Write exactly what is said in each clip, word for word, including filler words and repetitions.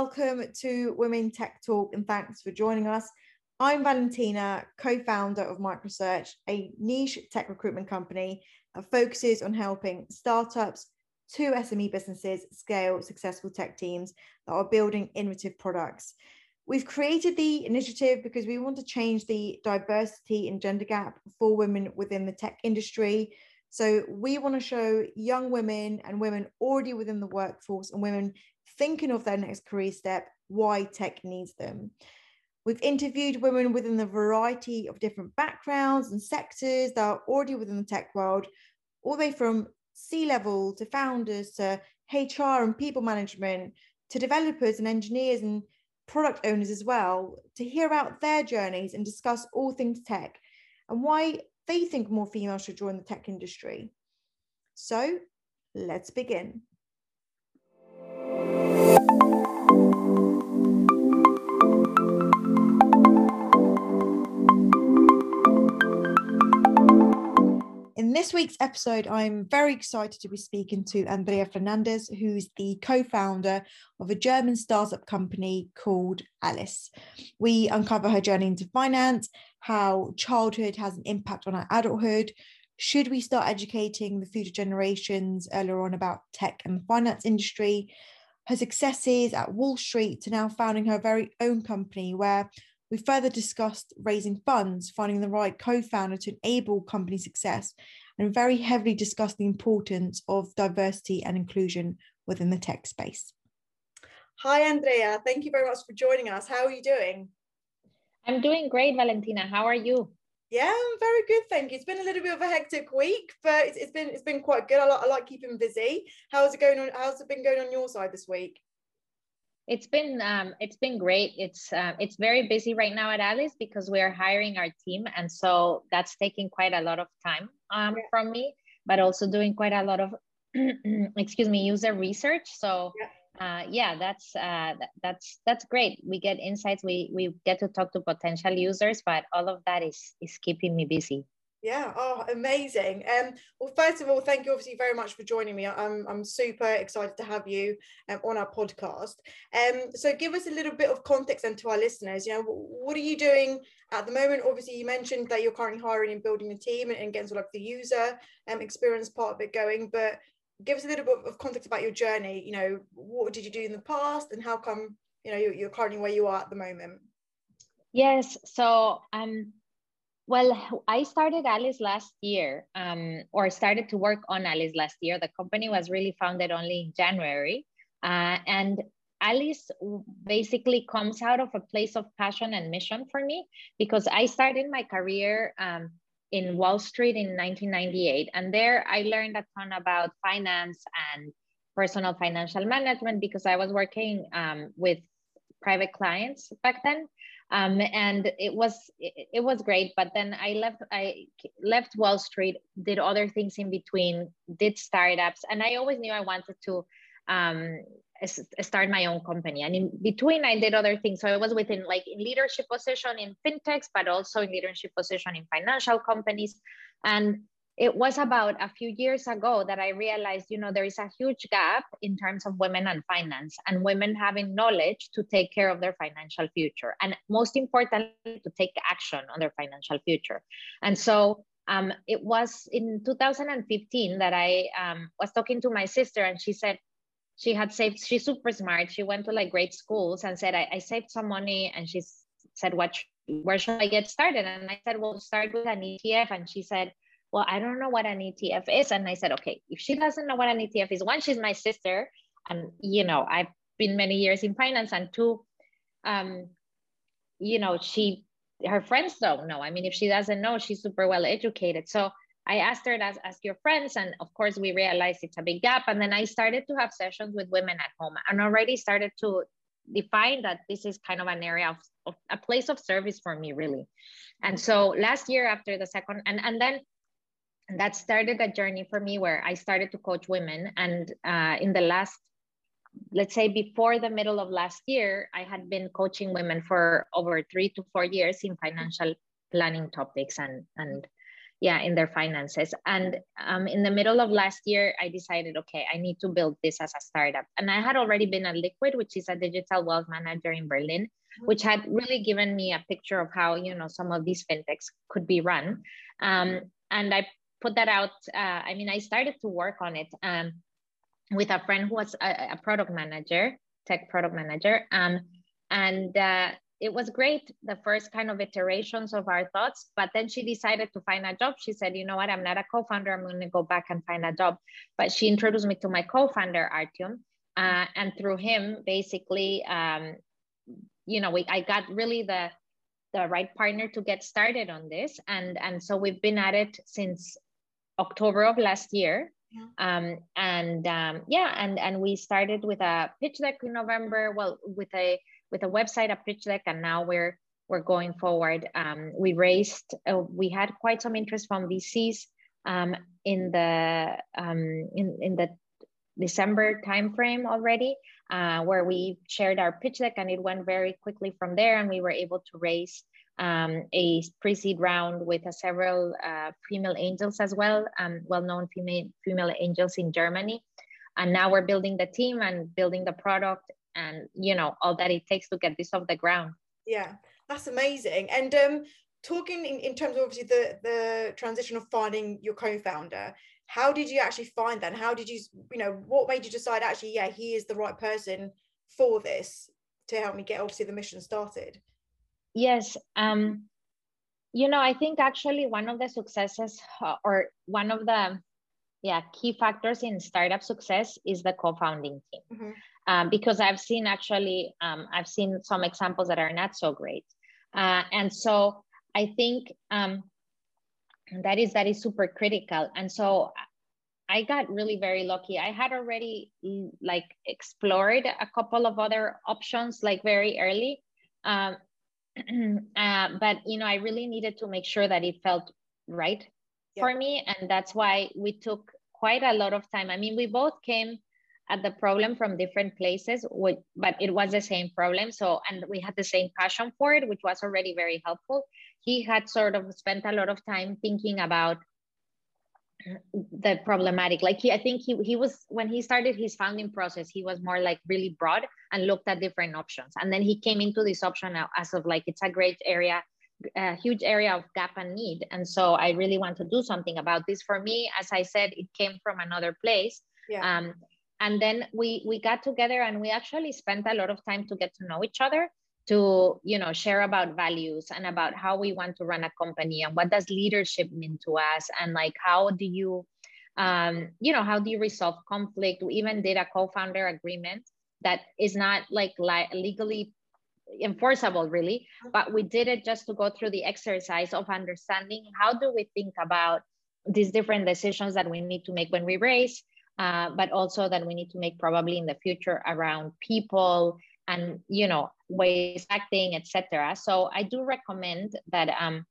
welcome to Women Tech Talk, and thanks for joining us. I'm Valentina, co-founder of Microsearch, a niche tech recruitment company that focuses on helping startups to S M E businesses scale successful tech teams that are building innovative products. We've created the initiative because we want to change the diversity and gender gap for women within the tech industry. So we want to show young women and women already within the workforce and women thinking of their next career step why tech needs them. We've interviewed women within the variety of different backgrounds and sectors that are already within the tech world, all the way from C-level to founders to H R and people management to developers and engineers and product owners as well, to hear out their journeys and discuss all things tech and why they think more females should join the tech industry. So let's begin. In this week's episode, I'm very excited to be speaking to Andrea Fernandez, who's the co-founder of a German startup company called Alice. We uncover her journey into finance, how childhood has an impact on our adulthood, should we start educating the future generations earlier on about tech and the finance industry, her successes at Wall Street to now founding her very own company, where we further discussed raising funds, finding the right co-founder to enable company success, and very heavily discussed the importance of diversity and inclusion within the tech space. Hi, Andrea. Thank you very much for joining us. How are you doing? I'm doing great, Valentina. How are you? Yeah, I'm very good, thank you. It's been a little bit of a hectic week, but it's, it's been it's been quite good. I like, I like keeping busy. How's it going on? How's it been going on your side this week? It's been um, it's been great. It's uh, it's very busy right now at Alice because we are hiring our team, and so that's taking quite a lot of time um, yeah. from me. But also doing quite a lot of excuse me user research. So yeah, uh, yeah that's uh, that, that's that's great. We get insights. We we get to talk to potential users, but all of that is is keeping me busy. Yeah, oh, amazing. Um, well, first of all, thank you obviously very much for joining me. I'm, I'm super excited to have you um, on our podcast. Um, so give us a little bit of context then to our listeners. You know, what are you doing at the moment? Obviously, you mentioned that you're currently hiring and building a team and, and getting sort of like the user um, experience part of it going, but give us a little bit of context about your journey. You know, what did you do in the past and how come, you know, you're, you're currently where you are at the moment? Yes, so um. Well, I started Alice last year, um, or started to work on Alice last year. The company was really founded only in January. Uh, and Alice basically comes out of a place of passion and mission for me, because I started my career um, in Wall Street in nineteen ninety-eight. And there I learned a ton about finance and personal financial management, because I was working um, with private clients back then. Um, and it was it, it was great, but then I left I left Wall Street, did other things in between, did startups, and I always knew I wanted to um, start my own company. And in between, I did other things. So I was within like in leadership position in fintechs, but also in leadership position in financial companies. And it was about a few years ago that I realized, you know, there is a huge gap in terms of women and finance, and women having knowledge to take care of their financial future, and most importantly, to take action on their financial future. And so um, it was in two thousand fifteen that I um, was talking to my sister, and she said she had saved, she's super smart. She went to like great schools and said, I, I saved some money. And she said, what, where should I get started? And I said, well, start with an E T F. And she said, well, I don't know what an E T F is. And I said, okay, if she doesn't know what an E T F is, one, she's my sister. And, you know, I've been many years in finance. And two, um, you know, she, her friends don't know. I mean, if she doesn't know, she's super well educated. So I asked her to ask, ask your friends. And of course, we realized it's a big gap. And then I started to have sessions with women at home, and already started to define that this is kind of an area of, of a place of service for me, really. And so last year after the second, and, and then that started a journey for me where I started to coach women. And uh, in the last, let's say before the middle of last year, I had been coaching women for over three to four years in financial planning topics and, and yeah, in their finances. And um, in the middle of last year, I decided, okay, I need to build this as a startup. And I had already been at Liquid, which is a digital wealth manager in Berlin, which had really given me a picture of how, you know, some of these fintechs could be run. Um, and I put that out. Uh, I mean, I started to work on it um, with a friend who was a, a product manager, tech product manager. Um, and uh, it was great, the first kind of iterations of our thoughts, but then she decided to find a job. She said, you know what, I'm not a co-founder, I'm gonna go back and find a job. But she introduced me to my co-founder, Artyom, uh, and through him, basically, um, you know, we, I got really the, the right partner to get started on this. And, and so we've been at it since October of last year. Yeah. Um, and um, yeah, and, and we started with a pitch deck in November, well, with a with a website, a pitch deck, and now we're we're going forward. Um, we raised, uh, we had quite some interest from V Cs um, in the um, in in the December timeframe already, uh, where we shared our pitch deck, and it went very quickly from there, and we were able to raise um, a pre-seed round with a several uh, female angels as well, um, well-known female female angels in Germany, and now we're building the team and building the product. And, you know, all that it takes to get this off the ground. Yeah, that's amazing. And um, talking in, in terms of obviously the, the transition of finding your co-founder, how did you actually find that? And how did you, you know, what made you decide actually, yeah, he is the right person for this to help me get obviously the mission started? Yes. Um, you know, I think actually one of the successes uh, or one of the yeah, key factors in startup success is the co-founding team. Mm-hmm. Um, because I've seen actually, um, I've seen some examples that are not so great. Uh, and so I think um, that is that is super critical. And so I got really very lucky. I had already like explored a couple of other options like very early. Um, uh, but, you know, I really needed to make sure that it felt right yeah. for me. And that's why we took quite a lot of time. I mean, we both came at the problem from different places, but it was the same problem. So, and we had the same passion for it, which was already very helpful. He had sort of spent a lot of time thinking about the problematic. Like he, I think he, he was, when he started his founding process, he was more like really broad and looked at different options. And then he came into this option as of like, it's a great area, a huge area of gap and need. And so I really want to do something about this. For me, as I said, it came from another place. Yeah. Um, And then we, we got together and we actually spent a lot of time to get to know each other, to, you know, share about values and about how we want to run a company and what does leadership mean to us? And like, how do you, um, you know, how do you resolve conflict? We even did a co-founder agreement that is not like li- legally enforceable really, but we did it just to go through the exercise of understanding how do we think about these different decisions that we need to make when we raise. Uh, but also that we need to make probably in the future around people and, you know, ways acting, et cetera. So I do recommend that, um,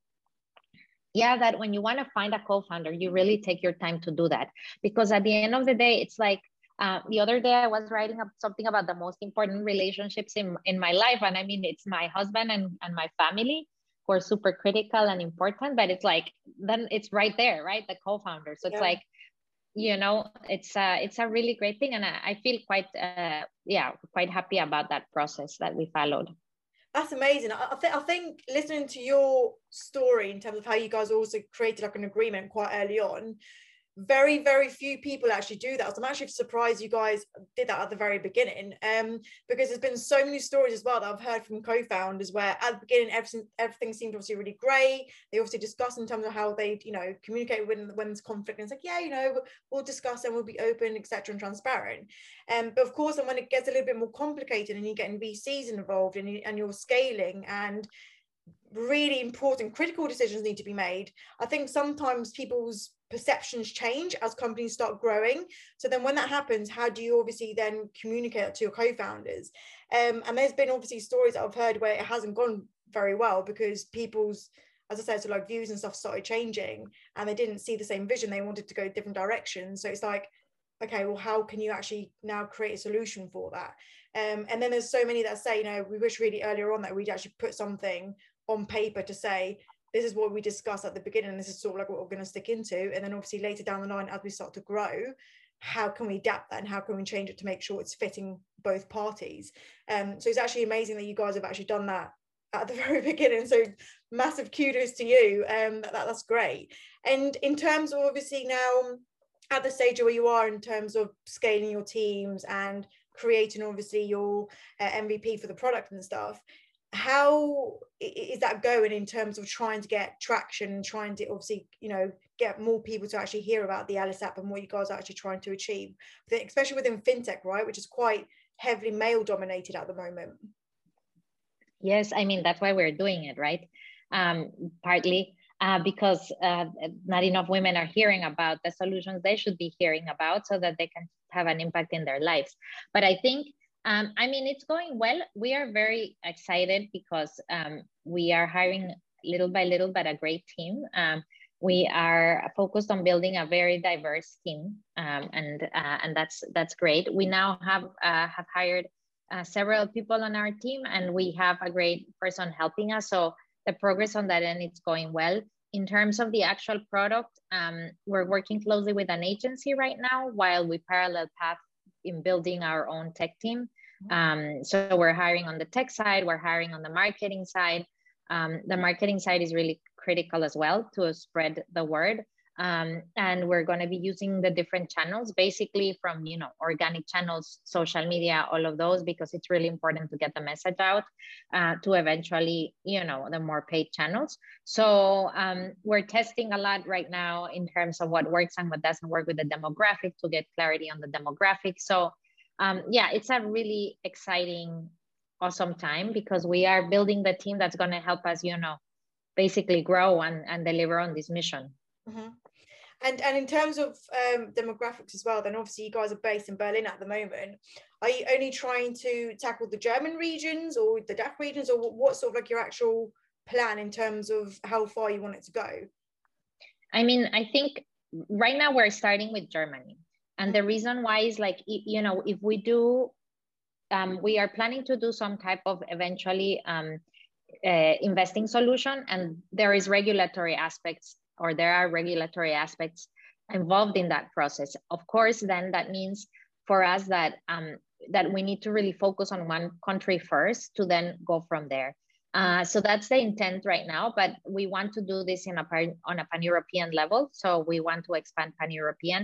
yeah, that when you want to find a co-founder, you really take your time to do that. Because at the end of the day, it's like uh, the other day I was writing up something about the most important relationships in, in my life. And I mean, it's my husband and, and my family who are super critical and important, but it's like, then it's right there, right? The co-founder. So it's yeah. like, you know, it's a, it's a really great thing. And I, I feel quite, uh, yeah, quite happy about that process that we followed. That's amazing. I, th- I think listening to your story in terms of how you guys also created like an agreement quite early on, very, very few people actually do that. So I'm actually surprised you guys did that at the very beginning, um, because there's been so many stories as well that I've heard from co-founders where at the beginning, everything, everything seemed obviously really great. They obviously discussed in terms of how they, you know, communicate when, when there's conflict, and it's like, yeah, you know, we'll discuss and we'll be open, et cetera, and transparent. Um, but of course, and when it gets a little bit more complicated and you're getting V Cs involved and, you, and you're scaling and really important critical decisions need to be made, I think sometimes people's perceptions change as companies start growing. So then when that happens, how do you obviously then communicate to your co-founders? Um, and there's been obviously stories that I've heard where it hasn't gone very well because people's, as I said, so like views and stuff started changing and they didn't see the same vision. They wanted to go different directions. So it's like, okay, well, how can you actually now create a solution for that? Um, and then there's so many that say, you know, we wish really earlier on that we'd actually put something on paper to say, this is what we discussed at the beginning, and this is sort of like what we're going to stick into. And then obviously later down the line, as we start to grow, how can we adapt that and how can we change it to make sure it's fitting both parties? Um, so it's actually amazing that you guys have actually done that at the very beginning. So massive kudos to you. Um, that, that's great. And in terms of obviously now at the stage where you are in terms of scaling your teams and creating obviously your uh, M V P for the product and stuff, how is that going in terms of trying to get traction and trying to obviously, you know, get more people to actually hear about the Alice app and what you guys are actually trying to achieve, especially within fintech, right, which is quite heavily male dominated at the moment? Yes, I mean, that's why we're doing it, right? Um, partly uh, because uh, not enough women are hearing about the solutions they should be hearing about so that they can have an impact in their lives. But I think Um, I mean, it's going well. We are very excited because um, we are hiring little by little, but a great team. Um, we are focused on building a very diverse team, um, and uh, and that's that's great. We now have uh, have hired uh, several people on our team, and we have a great person helping us. So the progress on that end, it's going well. In terms of the actual product, um, we're working closely with an agency right now while we parallel path in building our own tech team. Um, so we're hiring on the tech side, we're hiring on the marketing side. Um, the marketing side is really critical as well to spread the word. Um, and we're going to be using the different channels, basically from, you know, organic channels, social media, all of those, because it's really important to get the message out uh, to eventually, you know, the more paid channels. So um, we're testing a lot right now in terms of what works and what doesn't work with the demographic to get clarity on the demographic. So um, yeah, it's a really exciting, awesome time because we are building the team that's going to help us, you know, basically grow and, and deliver on this mission. Mm-hmm. And and in terms of um, demographics as well, then obviously you guys are based in Berlin at the moment. Are you only trying to tackle the German regions or the D A C H regions, or what sort of like your actual plan in terms of how far you want it to go? I mean, I think right now we're starting with Germany, and the reason why is like, you know, if we do, um, we are planning to do some type of eventually um, uh, investing solution, and there is regulatory aspects. or there are regulatory aspects involved in that process. Of course, then that means for us that, um, that we need to really focus on one country first to then go from there. Uh, so that's the intent right now, but we want to do this in a on a pan-European level. So we want to expand pan-European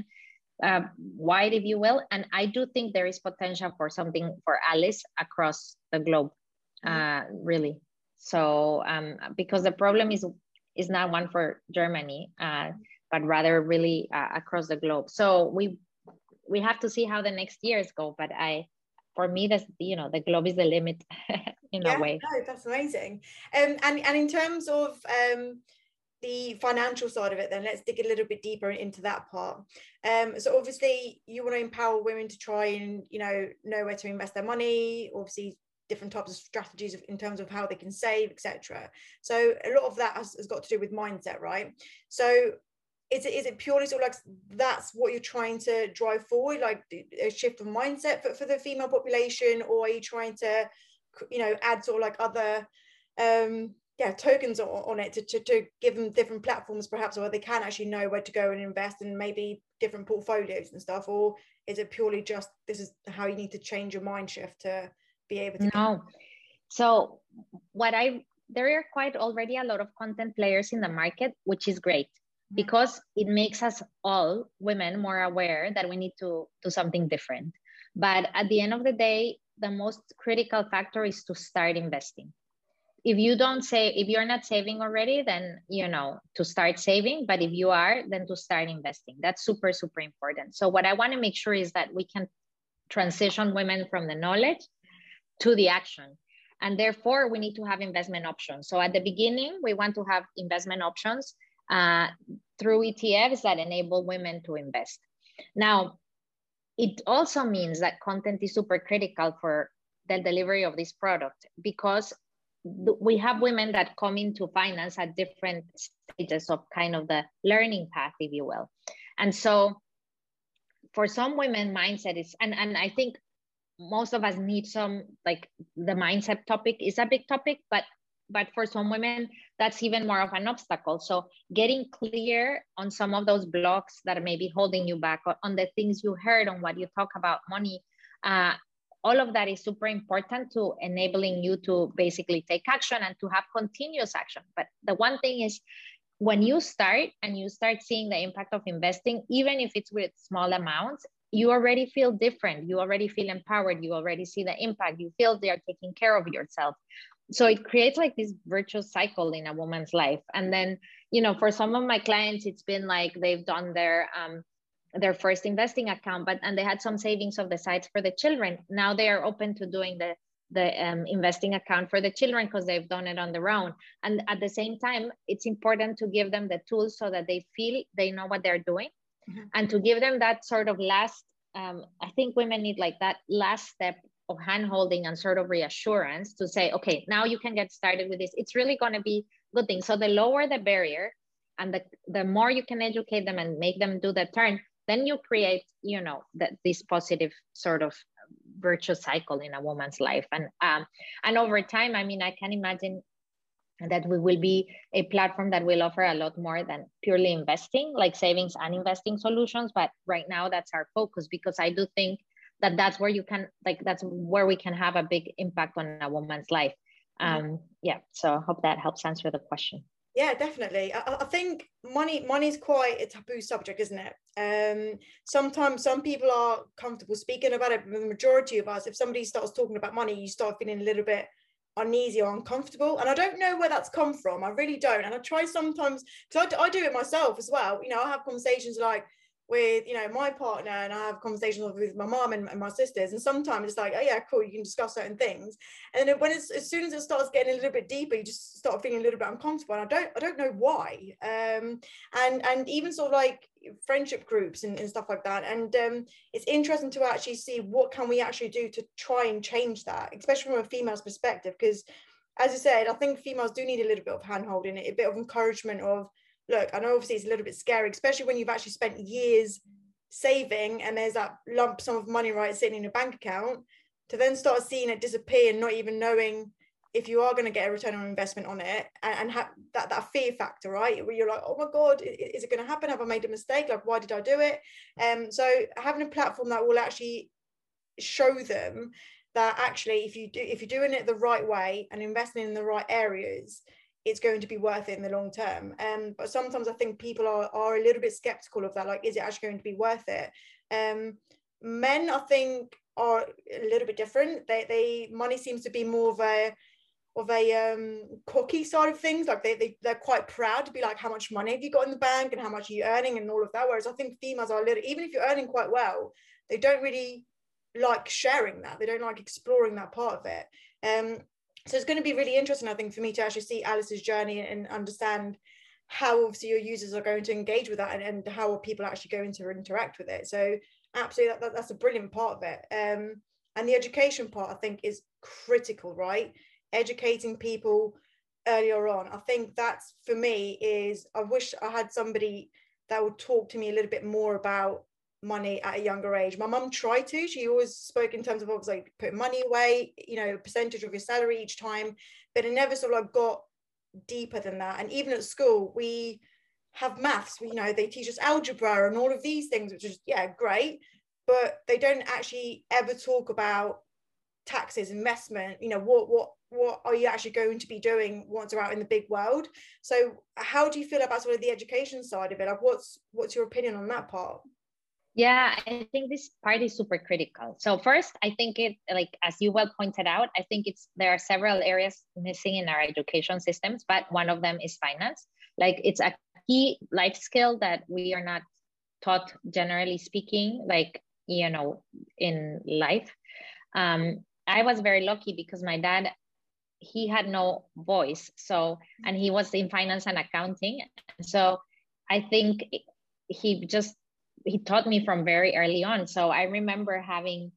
uh, wide, if you will. And I do think there is potential for something for Alice across the globe, uh, really. So um, because the problem is, is not one for Germany, uh, but rather really uh, across the globe. So we we have to see how the next years go. But I, for me, that's, you know, the globe is the limit in yeah, a way. No, that's amazing. Um, and and in terms of um, the financial side of it, then let's dig a little bit deeper into that part. Um, so obviously, you want to empower women to try and, you know, know where to invest their money. Obviously, different types of strategies in terms of how they can save, et cetera. So a lot of that has, has got to do with mindset, right? So is it, is it purely sort of like that's what you're trying to drive forward, like a shift of mindset for, for the female population, or are you trying to, you know, add sort of like other um, yeah tokens on, on it to, to, to give them different platforms perhaps where they can actually know where to go and invest and maybe different portfolios and stuff? Or is it purely just this is how you need to change your mind shift to be able to? No. So what I, there are quite already a lot of content players in the market, which is great because it makes us all women more aware that we need to do something different. But at the end of the day, the most critical factor is to start investing. If you don't say, if you're not saving already, then, you know, to start saving, but if you are, then to start investing. That's super, super important. So what I want to make sure is that we can transition women from the knowledge to the action. And therefore, we need to have investment options. So at the beginning, we want to have investment options uh, through E T Fs that enable women to invest. Now, it also means that content is super critical for the delivery of this product because we have women that come into finance at different stages of kind of the learning path, if you will. And so for some women, mindset is, and, and I think most of us need some, like the mindset topic is a big topic, but but for some women, that's even more of an obstacle. So getting clear on some of those blocks that may be holding you back, or on the things you heard, on what you talk about money, uh, all of that is super important to enabling you to basically take action and to have continuous action. But the one thing is, when you start and you start seeing the impact of investing, even if it's with small amounts, you already feel different. You already feel empowered. You already see the impact. You feel they are taking care of yourself. So it creates like this virtuous cycle in a woman's life. And then, you know, for some of my clients, it's been like they've done their um, their first investing account, but and they had some savings of the sides for the children. Now they are open to doing the the um, investing account for the children because they've done it on their own. And at the same time, it's important to give them the tools so that they feel they know what they're doing, mm-hmm. and to give them that sort of last, um, I think women need like that last step of hand-holding and sort of reassurance to say, okay, now you can get started with this. It's really going to be a good thing. So the lower the barrier and the, the more you can educate them and make them do the turn, then you create, you know, that this positive sort of virtuous cycle in a woman's life. And, um, and over time, I mean, I can imagine that we will be a platform that will offer a lot more than purely investing, like savings and investing solutions. But right now that's our focus, because I do think that that's where you can, like, that's where we can have a big impact on a woman's life. Um, yeah. So I hope that helps answer the question. Yeah, definitely. I, I think money money is quite a taboo subject, isn't it? Um, sometimes some people are comfortable speaking about it, but the majority of us, if somebody starts talking about money, you start feeling a little bit uneasy or uncomfortable. And I don't know where that's come from. I really don't. And I try sometimes, because I, I do it myself as well. You know, I have conversations like with, you know, my partner, and I have conversations with my mom and, and my sisters. And sometimes it's like, oh yeah, cool, you can discuss certain things. And then when it's, as soon as it starts getting a little bit deeper, you just start feeling a little bit uncomfortable. And I don't, I don't know why. Um, and and even sort of like friendship groups and, and stuff like that. And um, it's interesting to actually see what can we actually do to try and change that, especially from a female's perspective. Because as I said, I think females do need a little bit of handholding, a bit of encouragement of, look, I know obviously it's a little bit scary, especially when you've actually spent years saving and there's that lump sum of money, right, sitting in your bank account, to then start seeing it disappear and not even knowing if you are going to get a return on investment on it, and, and have that, that fear factor, right, where you're like, oh my God, is it going to happen? Have I made a mistake? Like, why did I do it? Um, so having a platform that will actually show them that actually if you do, if you're doing it the right way and investing in the right areas, it's going to be worth it in the long term. Um, but sometimes I think people are, are a little bit skeptical of that. Like, is it actually going to be worth it? Um, men, I think, are a little bit different. They, they money seems to be more of a, of a um, cocky side of things. Like they, they, they're quite proud to be like, how much money have you got in the bank and how much are you earning and all of that. Whereas I think females are a little, even if you're earning quite well, they don't really like sharing that. They don't like exploring that part of it. Um, So it's going to be really interesting, I think, for me to actually see Alice's journey and understand how obviously your users are going to engage with that, and, and how are people actually going to interact with it. So absolutely, that, that, that's a brilliant part of it. Um, and the education part, I think, is critical, right? Educating people earlier on. I think that's, for me, is I wish I had somebody that would talk to me a little bit more about money at a younger age. My mum tried to, she always spoke in terms of obviously like putting money away, you know, percentage of your salary each time, but it never sort of like got deeper than that. And even at school, we have maths, we, you know, they teach us algebra and all of these things, which is, yeah, great, but they don't actually ever talk about taxes, investment, you know, what what what are you actually going to be doing once you're out in the big world. So how do you feel about sort of the education side of it? Like, what's what's your opinion on that part? Yeah, I think this part is super critical. So first, I think it, like, as you well pointed out, I think it's, there are several areas missing in our education systems, but one of them is finance. Like, it's a key life skill that we are not taught, generally speaking, like, you know, in life. Um, I was very lucky because my dad, he had no voice. So, and he was in finance and accounting. So I think he just, he taught me from very early on. So I remember having,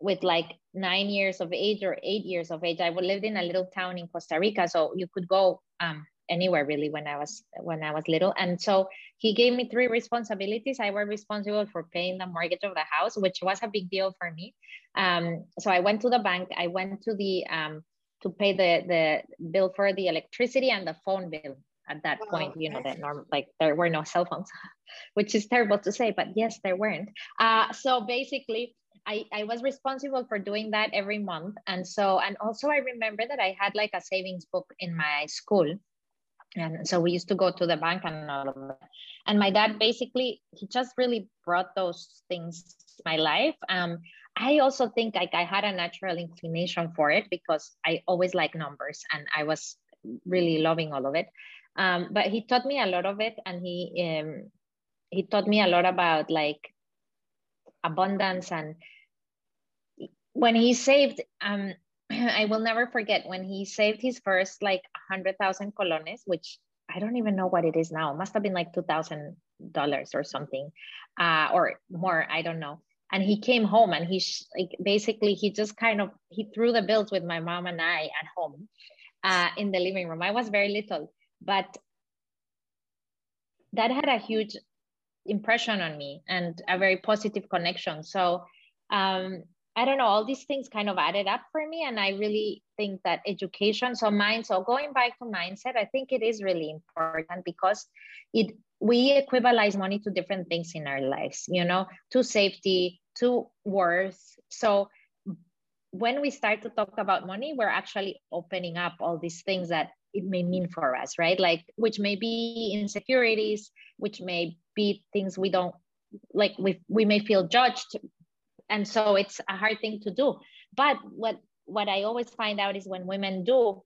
with like nine years of age or eight years of age, I lived in a little town in Costa Rica. So you could go um, anywhere really when I was when I was little. And so he gave me three responsibilities. I was responsible for paying the mortgage of the house, which was a big deal for me. Um, so I went to the bank. I went to the um, to pay the, the bill for the electricity and the phone bill. At that wow, point, you know, that norm, like there were no cell phones, which is terrible to say, but yes, there weren't. Uh, so basically, I, I was responsible for doing that every month. And so, and also I remember that I had like a savings book in my school. And so we used to go to the bank and all of that. And my dad basically, he just really brought those things to my life. Um, I also think like I had a natural inclination for it because I always like numbers and I was really loving all of it. Um, but he taught me a lot of it, and he um, he taught me a lot about like abundance. And when he saved, um, I will never forget when he saved his first like one hundred thousand colones, which I don't even know what it is now. It must have been like two thousand dollars or something, uh, or more. I don't know. And he came home, and he sh like, basically he just kind of he threw the bills with my mom and I at home uh, in the living room. I was very little. But that had a huge impression on me and a very positive connection. So um, I don't know, all these things kind of added up for me. And I really think that education, so mind, so going back to mindset, I think it is really important because it we equivalize money to different things in our lives, you know, to safety, to worth. So when we start to talk about money, we're actually opening up all these things that it may mean for us, right? Like, which may be insecurities, which may be things we don't, like we, we may feel judged. And so it's a hard thing to do. But what, what I always find out is when women do,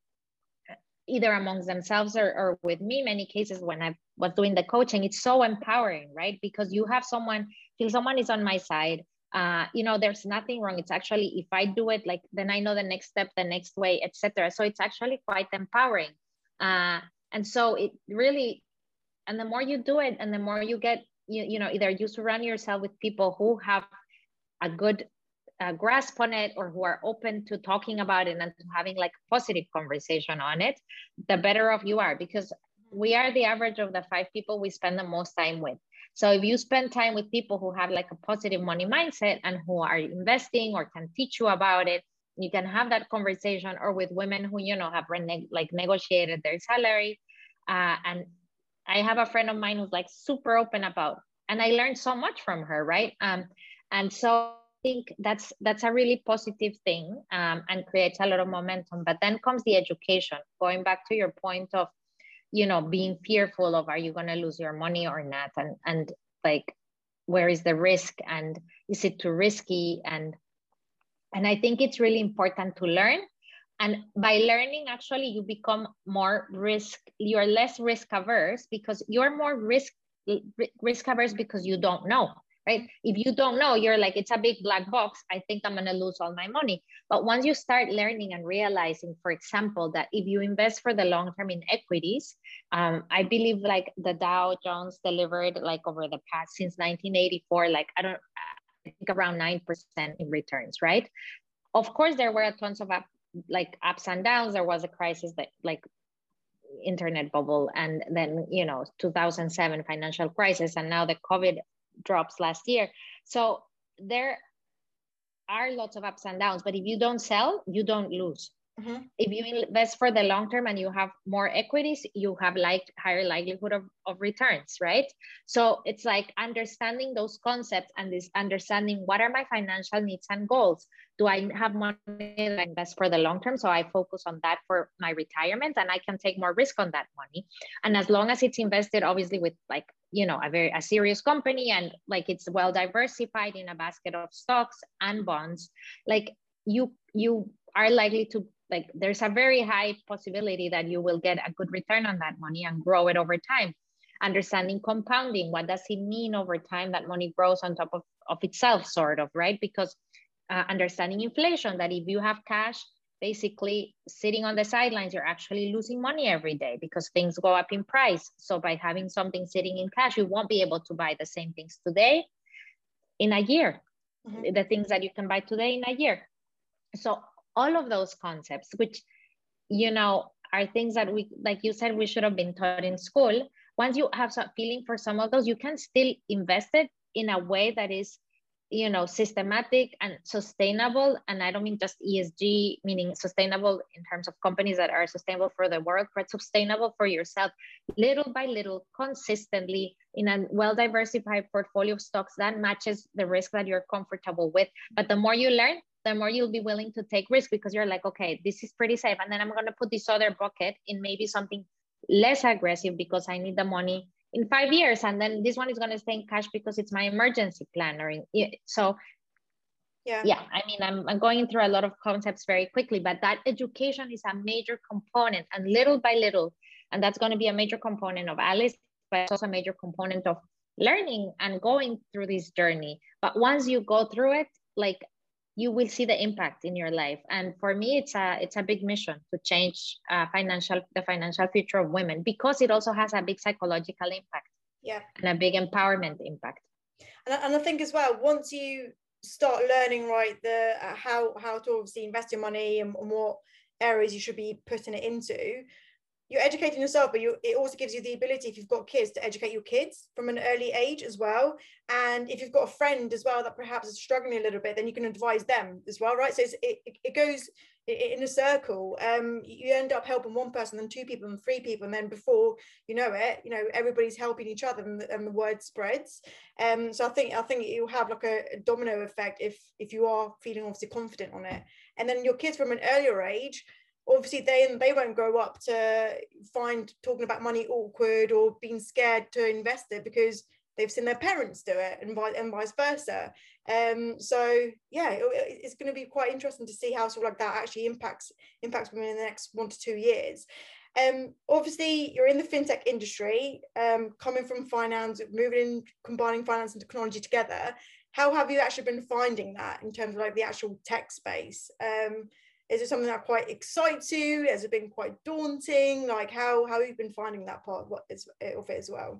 either amongst themselves or, or with me, many cases when I was doing the coaching, it's so empowering, right? Because you have someone, feel someone is on my side. Uh, you know, there's nothing wrong. It's actually, if I do it, like, then I know the next step, the next way, et cetera. So it's actually quite empowering. Uh, and so it really, and the more you do it and the more you get, you, you know, either you surround yourself with people who have a good uh, grasp on it or who are open to talking about it and to having like positive conversation on it, the better off you are, because we are the average of the five people we spend the most time with. So if you spend time with people who have like a positive money mindset and who are investing or can teach you about it, you can have that conversation, or with women who, you know, have rene like negotiated their salary. Uh, and I have a friend of mine who's like super open about, and I learned so much from her, right? Um, and so I think that's, that's a really positive thing um, and creates a lot of momentum. But then comes the education, going back to your point of, you know, being fearful of, are you going to lose your money or not? And, and like, where is the risk? And is it too risky? And, and I think it's really important to learn. And by learning, actually, you become more risk, you're less risk averse because you're more risk, risk averse because you don't know, right? If you don't know, you're like, it's a big black box. I think I'm going to lose all my money. But once you start learning and realizing, for example, that if you invest for the long term in equities, um, I believe like the Dow Jones delivered like over the past since nineteen eighty-four, like I don't I think around nine percent in returns, right? Of course, there were tons of up, like ups and downs. There was a crisis that like internet bubble, and then, you know, two thousand seven financial crisis, and now the COVID drops last year. So there are lots of ups and downs, but if you don't sell, you don't lose. Mm-hmm. If you invest for the long term and you have more equities, you have like higher likelihood of, of returns, right? So it's like understanding those concepts and this understanding, what are my financial needs and goals? Do I have money that I invest for the long term? So I focus on that for my retirement, and I can take more risk on that money. And as long as it's invested, obviously with like, you know, a very a serious company, and like it's well diversified in a basket of stocks and bonds, like you you are likely to, like there's a very high possibility that you will get a good return on that money and grow it over time. Understanding compounding, what does it mean over time that money grows on top of, of itself, sort of, right? Because uh, understanding inflation, that if you have cash, basically sitting on the sidelines, you're actually losing money every day because things go up in price. So by having something sitting in cash, you won't be able to buy the same things today in a year, mm-hmm. the things that you can buy today in a year. So all of those concepts, which, you know, are things that we, like you said, we should have been taught in school. Once you have some feeling for some of those, you can still invest it in a way that is you know, systematic and sustainable. And I don't mean just E S G, meaning sustainable in terms of companies that are sustainable for the world, but sustainable for yourself, little by little, consistently, in a well-diversified portfolio of stocks that matches the risk that you're comfortable with. But the more you learn, the more you'll be willing to take risk, because you're like, okay, this is pretty safe. And then I'm going to put this other bucket in maybe something less aggressive because I need the money in five years. And then this one is going to stay in cash because it's my emergency plan. Or in, so yeah, yeah. I mean, I'm, I'm going through a lot of concepts very quickly, but that education is a major component, and little by little. And that's going to be a major component of Alice, but it's also a major component of learning and going through this journey. But once you go through it, like, you will see the impact in your life. And for me, it's a, it's a big mission to change uh, financial, the financial future of women, because it also has a big psychological impact, yeah, and a big empowerment impact. And, and I think as well, once you start learning, right, the uh, how, how to obviously invest your money and, and what areas you should be putting it into, you're educating yourself, but you, it also gives you the ability, if you've got kids, to educate your kids from an early age as well. And if you've got a friend as well that perhaps is struggling a little bit, then you can advise them as well, right? So it's, it, it goes in a circle. Um, you end up helping one person, then two people, and three people, and then before you know it, you know, everybody's helping each other, and, and the word spreads. Um, so I think I think you'll have like a, a domino effect if if you are feeling obviously confident on it, and then your kids from an earlier age. Obviously, they they won't grow up to find talking about money awkward or being scared to invest it because they've seen their parents do it, and vice, and vice versa. Um, so yeah, it, it's going to be quite interesting to see how sort of like that actually impacts impacts women in the next one to two years. Um, obviously, you're in the fintech industry, um, coming from finance, moving in, combining finance and technology together. How have you actually been finding that in terms of like the actual tech space? Um, Is it something that quite excites you? Has it been quite daunting? Like how, how have you been finding that part of it as well?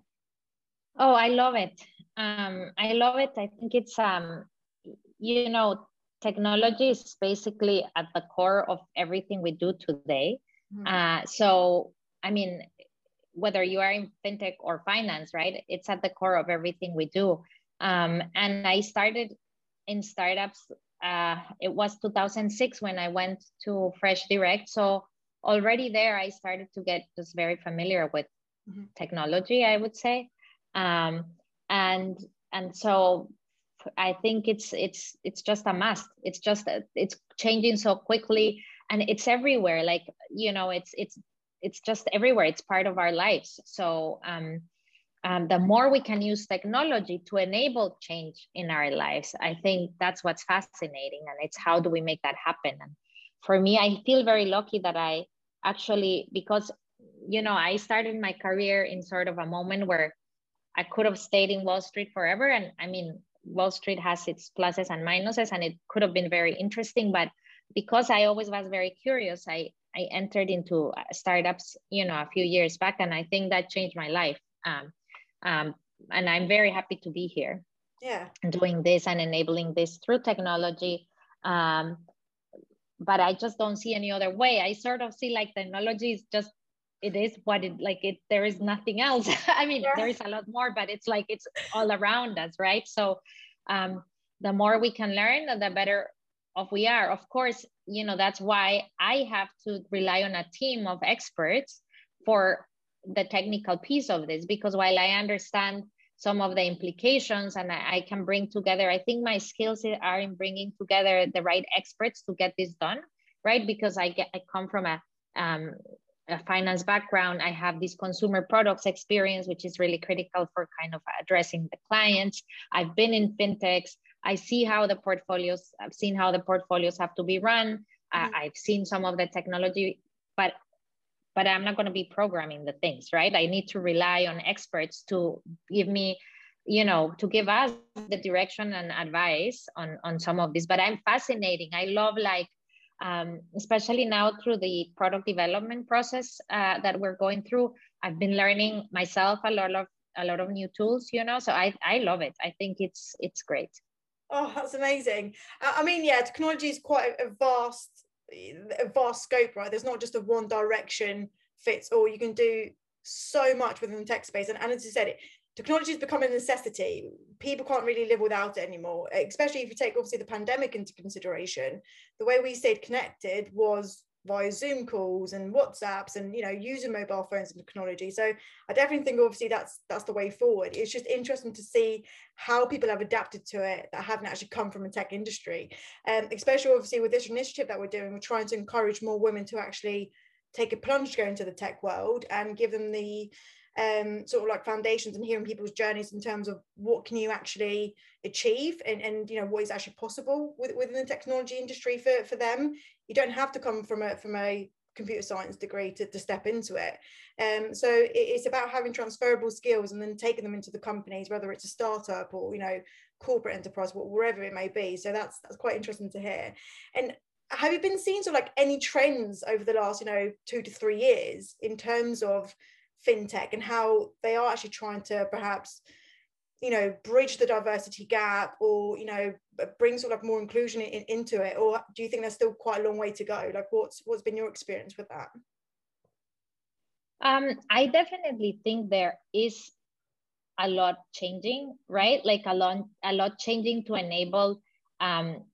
Oh, I love it. Um, I love it. I think it's, um, you know, technology is basically at the core of everything we do today. Mm-hmm. Uh, so, I mean, whether you are in fintech or finance, right? It's at the core of everything we do. Um, and I started in startups. Uh, it was two thousand six when I went to Fresh Direct. So already there, I started to get just very familiar with mm-hmm. technology, I would say. Um, and and so I think it's it's it's just a must. It's just it's changing so quickly, and it's everywhere. Like you know, it's it's it's just everywhere. It's part of our lives. So. Um, Um, the more we can use technology to enable change in our lives, I think that's what's fascinating. And it's how do we make that happen? And for me, I feel very lucky that I actually, because, you know, I started my career in sort of a moment where I could have stayed in Wall Street forever. And I mean, Wall Street has its pluses and minuses, and it could have been very interesting. But because I always was very curious, I, I entered into startups, you know, a few years back. And I think that changed my life. Um, Um, and I'm very happy to be here, yeah, doing this and enabling this through technology. Um, but I just don't see any other way. I sort of see like technology is just, it is what it, like it, there is nothing else. I mean, yeah. There is a lot more, but it's like, it's all around us, right? So um, the more we can learn, the better off we are. Of course, you know, that's why I have to rely on a team of experts for the technical piece of this, because while I understand some of the implications and I, I can bring together, I think my skills are in bringing together the right experts to get this done, right? Because I get, I come from a, um, a finance background. I have this consumer products experience, which is really critical for kind of addressing the clients. I've been in fintechs. I see how the portfolios, I've seen how the portfolios have to be run. Mm-hmm. I, I've seen some of the technology, but but I'm not going to be programming the things, right? I need to rely on experts to give me, you know, to give us the direction and advice on, on some of this. But I'm fascinating. I love like, um, especially now through the product development process uh, that we're going through, I've been learning myself a lot of a lot of new tools, you know, so I, I love it. I think it's, it's great. Oh, that's amazing. I mean, yeah, technology is quite a vast, a vast scope, right? There's not just a one direction fits all. You can do so much within the tech space, and, and as you said, it, technology is becoming a necessity. People can't really live without it anymore, especially if you take obviously the pandemic into consideration. The way we stayed connected was via Zoom calls and WhatsApps and, you know, using mobile phones and technology. So I definitely think obviously that's that's the way forward. It's just interesting to see how people have adapted to it that haven't actually come from a tech industry. And um, especially obviously with this initiative that we're doing, we're trying to encourage more women to actually take a plunge to go into the tech world and give them the um, sort of like foundations and hearing people's journeys in terms of what can you actually achieve and, and you know, what is actually possible with, within the technology industry for, for them. You don't have to come from a, from a computer science degree to, to step into it. Um, so it, it's about having transferable skills and then taking them into the companies, whether it's a startup or, you know, corporate enterprise, wherever it may be. So that's, that's quite interesting to hear. And have you been seeing sort of like any trends over the last, you know, two to three years in terms of fintech and how they are actually trying to perhaps, you know, bridge the diversity gap or, you know, bring sort of more inclusion in, into it? Or do you think there's still quite a long way to go? Like what's what's been your experience with that? Um, I definitely think there is a lot changing, right? Like a lot, a lot changing to enable um,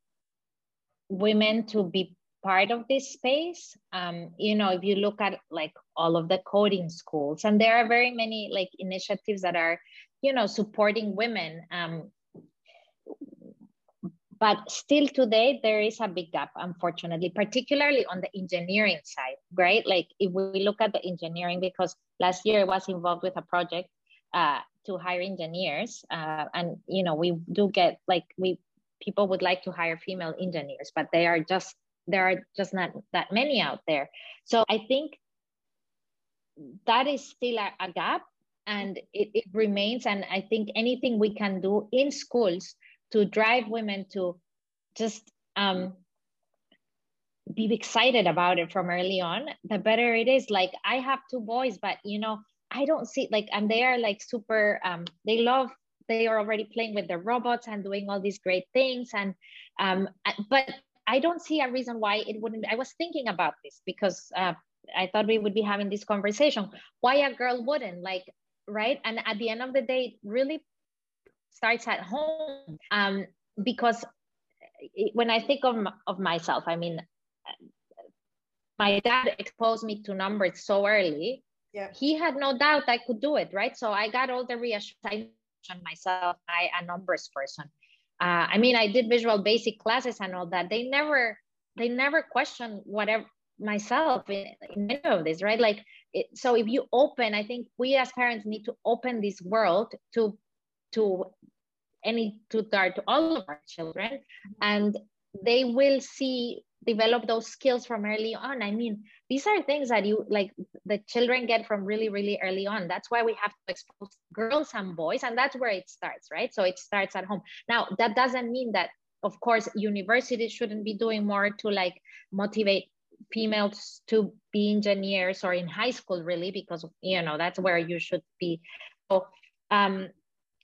women to be part of this space. Um, you know, if you look at like all of the coding schools, and there are very many like initiatives that are, you know, supporting women. Um, but still today, there is a big gap, unfortunately, particularly on the engineering side, right? Like if we look at the engineering, because last year I was involved with a project uh, to hire engineers. Uh, and, you know, we do get like, we people would like to hire female engineers, but they are just, there are just not that many out there. So I think that is still a, a gap and it, it remains. And I think anything we can do in schools to drive women to just um, be excited about it from early on, the better it is. Like I have two boys, but you know, I don't see like, and they are like super, um, they love, they are already playing with the robots and doing all these great things. And, um, but I don't see a reason why it wouldn't. I was thinking about this because uh, I thought we would be having this conversation. Why a girl wouldn't, like, right? And at the end of the day, it really starts at home. Um, because it, when I think of, of myself, I mean, my dad exposed me to numbers so early. Yeah. He had no doubt I could do it, right? So I got all the reassurance on myself. I a numbers person. Uh, I mean, I did visual basic classes and all that. They never, they never questioned whatever myself in, in any of this, right? Like, it, so if you open, I think we as parents need to open this world to, to any, to, to all of our children, and they will see, develop those skills from early on. I mean, these are things that you, like the children get from really, really early on. That's why we have to expose girls and boys, and that's where it starts, right? So it starts at home. Now, that doesn't mean that, of course, universities shouldn't be doing more to like motivate females to be engineers or in high school, really, because, you know, that's where you should be. So um,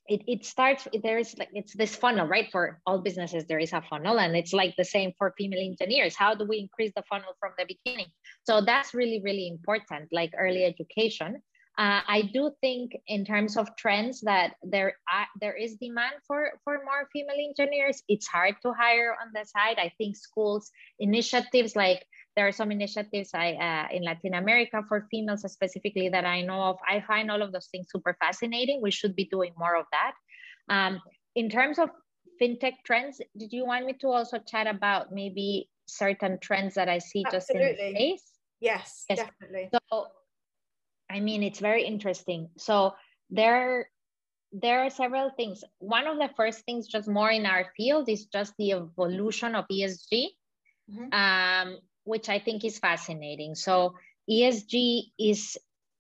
it, it starts, there is like, it's this funnel, right? For all businesses, there is a funnel, and it's like the same for female engineers. How do we increase the funnel from the beginning? So that's really, really important, like early education. Uh, I do think in terms of trends that there are, there is demand for, for more female engineers. It's hard to hire on the side. I think schools, initiatives, like there are some initiatives I, uh, in Latin America for females specifically that I know of. I find all of those things super fascinating. We should be doing more of that. Um, in terms of fintech trends, did you want me to also chat about maybe certain trends that I see? Absolutely. Just in the space? Yes, yes, definitely. So, I mean, it's very interesting. So there, there are several things. One of the first things, just more in our field, is just the evolution of E S G, mm-hmm. um, which I think is fascinating. So E S G is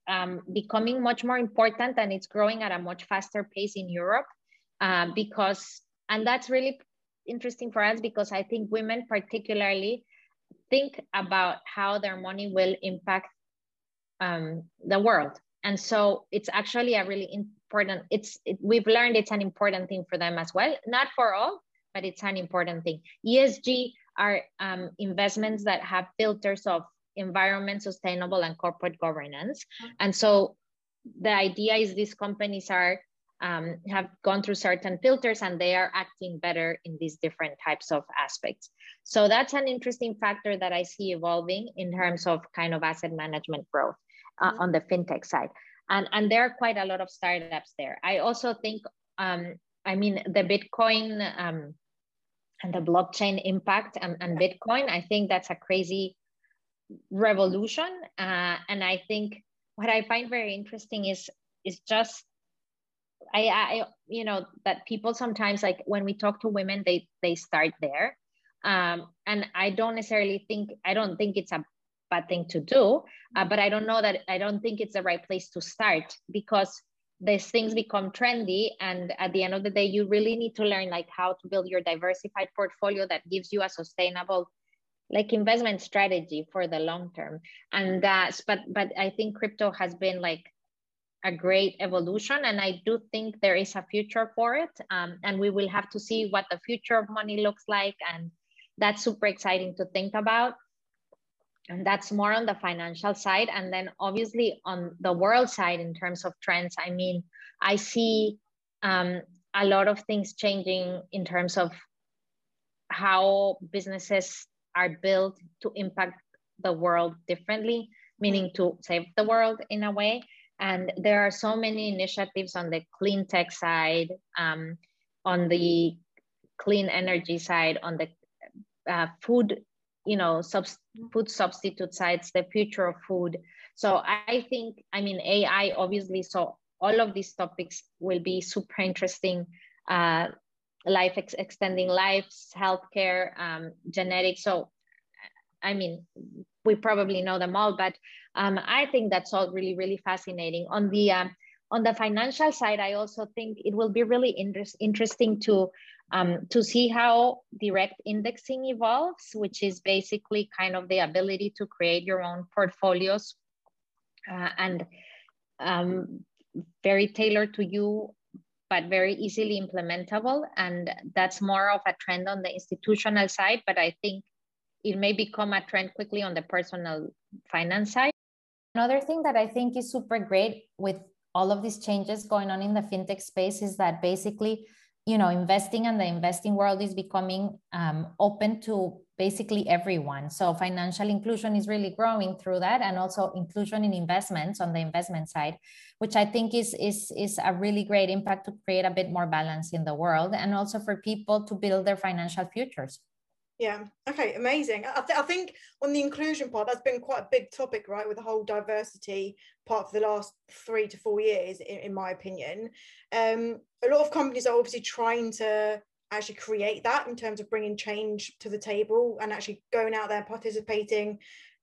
um, becoming much more important, and it's growing at a much faster pace in Europe uh, because, and that's really interesting for us because I think women particularly think about how their money will impact um, the world. And so it's actually a really important, it's, it, we've learned it's an important thing for them as well. Not for all, but it's an important thing. E S G are um, investments that have filters of environment, sustainable, and corporate governance. And so the idea is these companies are um, have gone through certain filters and they are acting better in these different types of aspects. So that's an interesting factor that I see evolving in terms of kind of asset management growth uh, on the fintech side. And, and there are quite a lot of startups there. I also think, um, I mean, the Bitcoin um, and the blockchain impact and, and Bitcoin, I think that's a crazy revolution. Uh, and I think what I find very interesting is, is just, I, I, you know, that people sometimes, like when we talk to women, they, they start there. Um, and I don't necessarily think, I don't think it's a bad thing to do, uh, but I don't know that, I don't think it's the right place to start, because these things become trendy. And at the end of the day, you really need to learn like how to build your diversified portfolio that gives you a sustainable like investment strategy for the long term. And that's, but, but I think crypto has been like a great evolution. And I do think there is a future for it. Um, and we will have to see what the future of money looks like. And that's super exciting to think about. And that's more on the financial side. And then obviously on the world side, in terms of trends, I mean, I see um, a lot of things changing in terms of how businesses are built to impact the world differently, meaning to save the world in a way. And there are so many initiatives on the clean tech side, um, on the clean energy side, on the uh, food, you know, subs food substitute sites, the future of food. So I think, I mean, A I, obviously, so all of these topics will be super interesting. Uh, life, ex extending lives, healthcare, um, genetics. So, I mean, we probably know them all, but um, I think that's all really, really fascinating. On the, um, on the financial side, I also think it will be really inter interesting to, Um, to see how direct indexing evolves, which is basically kind of the ability to create your own portfolios uh, and um, very tailored to you, but very easily implementable. And that's more of a trend on the institutional side, but I think it may become a trend quickly on the personal finance side. Another thing that I think is super great with all of these changes going on in the fintech space is that basically, you know, investing and the investing world is becoming um, open to basically everyone. So financial inclusion is really growing through that, and also inclusion in investments on the investment side, which I think is, is, is a really great impact to create a bit more balance in the world, and also for people to build their financial futures. Yeah. Okay. Amazing. I, th I think on the inclusion part, that's been quite a big topic, right? With the whole diversity part for the last three to four years, in, in my opinion. Um, a lot of companies are obviously trying to actually create that in terms of bringing change to the table and actually going out there and participating,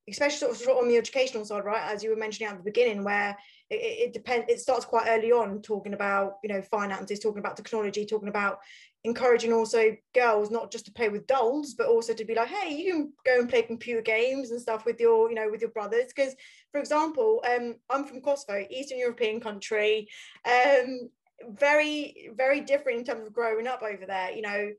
especially sort of, sort of on the educational side, right? As you were mentioning at the beginning, where it, it depends, it starts quite early on talking about, you know, finances, talking about technology, talking about encouraging also girls not just to play with dolls, but also to be like, hey, you can go and play computer games and stuff with your, you know, with your brothers. Because, for example, um, I'm from Kosovo, Eastern European country, um, very, very different in terms of growing up over there. You know,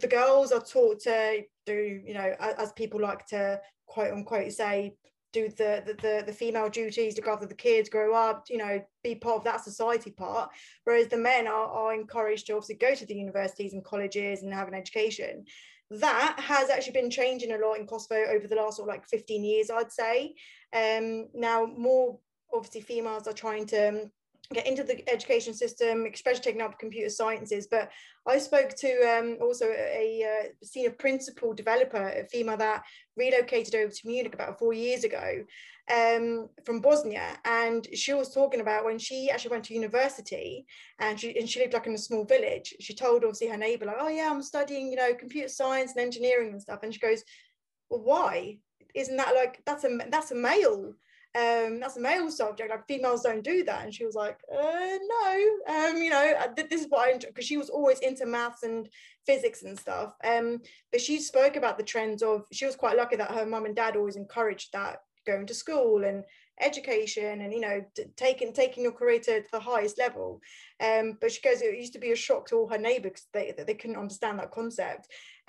the girls are taught to do, you know, as people like to quote unquote say, do the, the the the female duties, look after the kids, grow up, you know, be part of that society part. Whereas the men are, are encouraged to obviously go to the universities and colleges and have an education. That has actually been changing a lot in Kosovo over the last sort of like fifteen years, I'd say. Um, now more obviously females are trying to get into the education system, especially taking up computer sciences. But I spoke to um, also a, a senior principal developer, a female that relocated over to Munich about four years ago um, from Bosnia. And she was talking about when she actually went to university, and she, and she lived like in a small village. She told obviously her neighbor, like, oh yeah, I'm studying, you know, computer science and engineering and stuff. And she goes, well, why? Isn't that like, that's a, that's a male Um, that's a male subject, like females don't do that. And she was like, uh, no, um, you know, this is what I enjoy, because she was always into maths and physics and stuff. Um, but she spoke about the trends of, she was quite lucky that her mum and dad always encouraged that, going to school and education and, you know, taking taking your career to, to the highest level. Um, but she goes, it used to be a shock to all her neighbours because they, they couldn't understand that concept.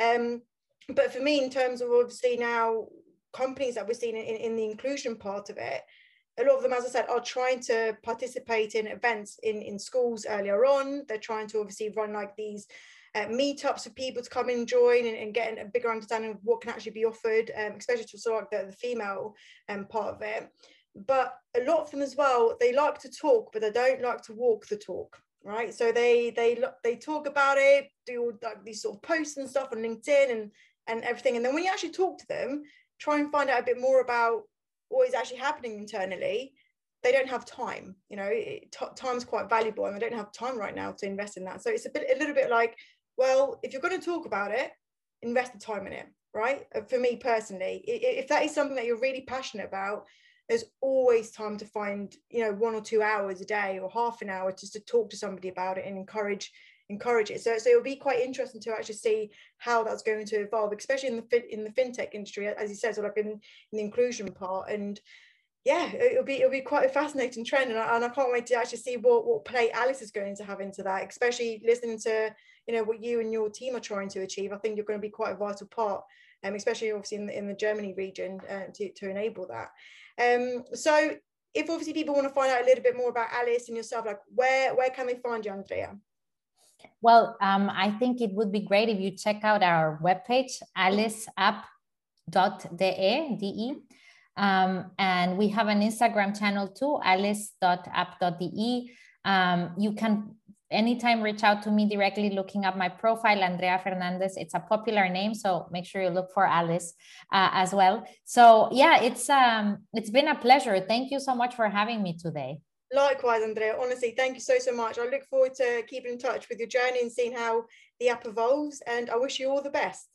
Um, but for me, in terms of obviously now, companies that we're seeing in, in the inclusion part of it, a lot of them, as I said, are trying to participate in events in, in schools earlier on. They're trying to obviously run like these uh, meetups for people to come and join and, and get a bigger understanding of what can actually be offered, um, especially to sort of like the, the female um, part of it. But a lot of them as well, they like to talk, but they don't like to walk the talk, right? So they they they talk about it, do like these sort of posts and stuff on LinkedIn and, and everything. And then when you actually talk to them, try and find out a bit more about what is actually happening internally. They don't have time, you know, time is quite valuable and they don't have time right now to invest in that. So it's a bit, a little bit like, well, if you're going to talk about it, invest the time in it, right? For me personally, if that is something that you're really passionate about, there's always time to find, you know, one or two hours a day or half an hour just to talk to somebody about it and encourage, encourage it. So, so it'll be quite interesting to actually see how that's going to evolve, especially in the in the fintech industry, as you said, sort of like in, in the inclusion part. And yeah, it'll be it'll be quite a fascinating trend, and I, and I can't wait to actually see what what play Alice is going to have into that, especially listening to, you know, what you and your team are trying to achieve. I think you're going to be quite a vital part, um, especially obviously in the, in the Germany region uh, to to enable that. Um, so if obviously people want to find out a little bit more about Alice and yourself, like where, where can they find you, Andrea? Well, um, I think it would be great if you check out our webpage, alice app dot d e, um, and we have an Instagram channel too, alice dot app dot d e. Um, you can anytime reach out to me directly looking up my profile, Andrea Fernandez. It's a popular name, so make sure you look for Alice uh, as well. So yeah, it's um, it's been a pleasure. Thank you so much for having me today. Likewise, Andrea, honestly, thank you so, so much. I look forward to keeping in touch with your journey and seeing how the app evolves, and I wish you all the best.